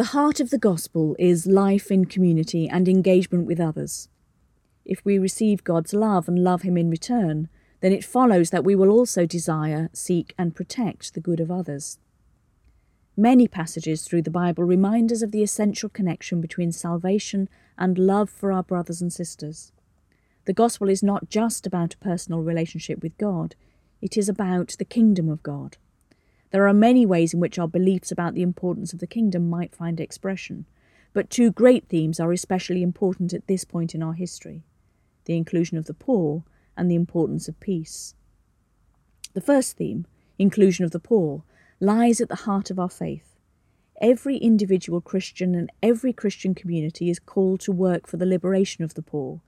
The heart of the gospel is life in community and engagement with others. If we receive God's love and love him in return, then it follows that we will also desire, seek and protect the good of others. Many passages through the Bible remind us of the essential connection between salvation and love for our brothers and sisters. The gospel is not just about a personal relationship with God, it is about the kingdom of God. There are many ways in which our beliefs about the importance of the kingdom might find expression, but two great themes are especially important at this point in our history: the inclusion of the poor and the importance of peace. The first theme, inclusion of the poor, lies at the heart of our faith. Every individual Christian and every Christian community is called to work for the liberation of the poor,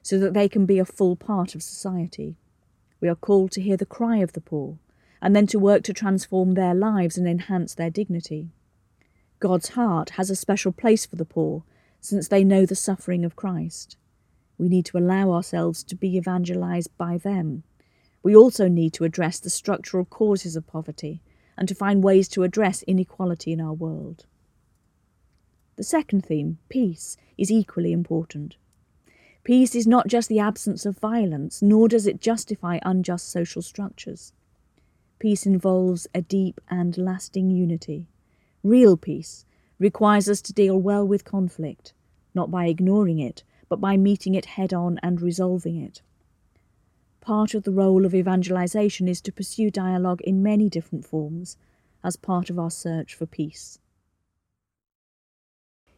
so that they can be a full part of society. We are called to hear the cry of the poor, and then to work to transform their lives and enhance their dignity. God's heart has a special place for the poor, since they know the suffering of Christ. We need to allow ourselves to be evangelized by them. We also need to address the structural causes of poverty and to find ways to address inequality in our world. The second theme, peace, is equally important. Peace is not just the absence of violence, nor does it justify unjust social structures. Peace involves a deep and lasting unity. Real peace requires us to deal well with conflict, not by ignoring it, but by meeting it head-on and resolving it. Part of the role of evangelization is to pursue dialogue in many different forms as part of our search for peace.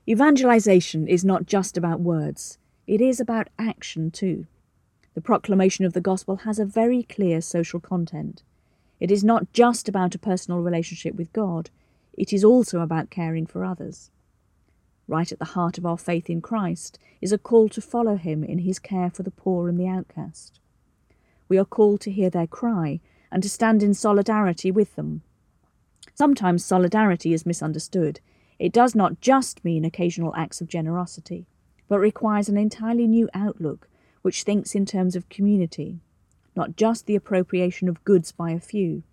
Evangelization is not just about words, it is about action too. The proclamation of the gospel has a very clear social content. It is not just about a personal relationship with God, it is also about caring for others. Right at the heart of our faith in Christ is a call to follow him in his care for the poor and the outcast. We are called to hear their cry and to stand in solidarity with them. Sometimes solidarity is misunderstood. It does not just mean occasional acts of generosity, but requires an entirely new outlook which thinks in terms of community, not just the appropriation of goods by a few.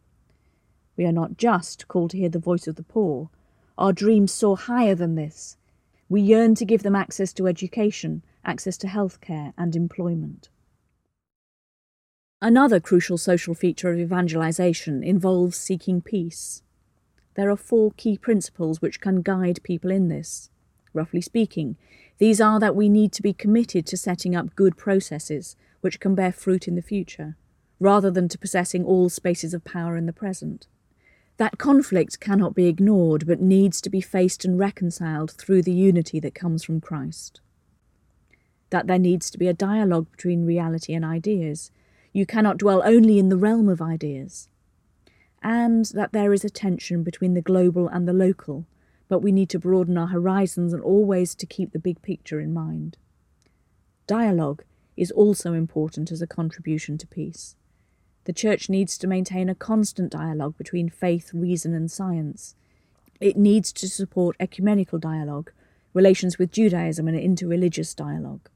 We are not just called to hear the voice of the poor. Our dreams soar higher than this. We yearn to give them access to education, access to healthcare and employment. Another crucial social feature of evangelization involves seeking peace. There are four key principles which can guide people in this. Roughly speaking, these are that we need to be committed to setting up good processes which can bear fruit in the future, rather than to possessing all spaces of power in the present. That conflict cannot be ignored, but needs to be faced and reconciled through the unity that comes from Christ. That there needs to be a dialogue between reality and ideas. You cannot dwell only in the realm of ideas. And that there is a tension between the global and the local, but we need to broaden our horizons and always to keep the big picture in mind. Dialogue is also important as a contribution to peace. The Church needs to maintain a constant dialogue between faith, reason and science. It needs to support ecumenical dialogue, relations with Judaism and interreligious dialogue.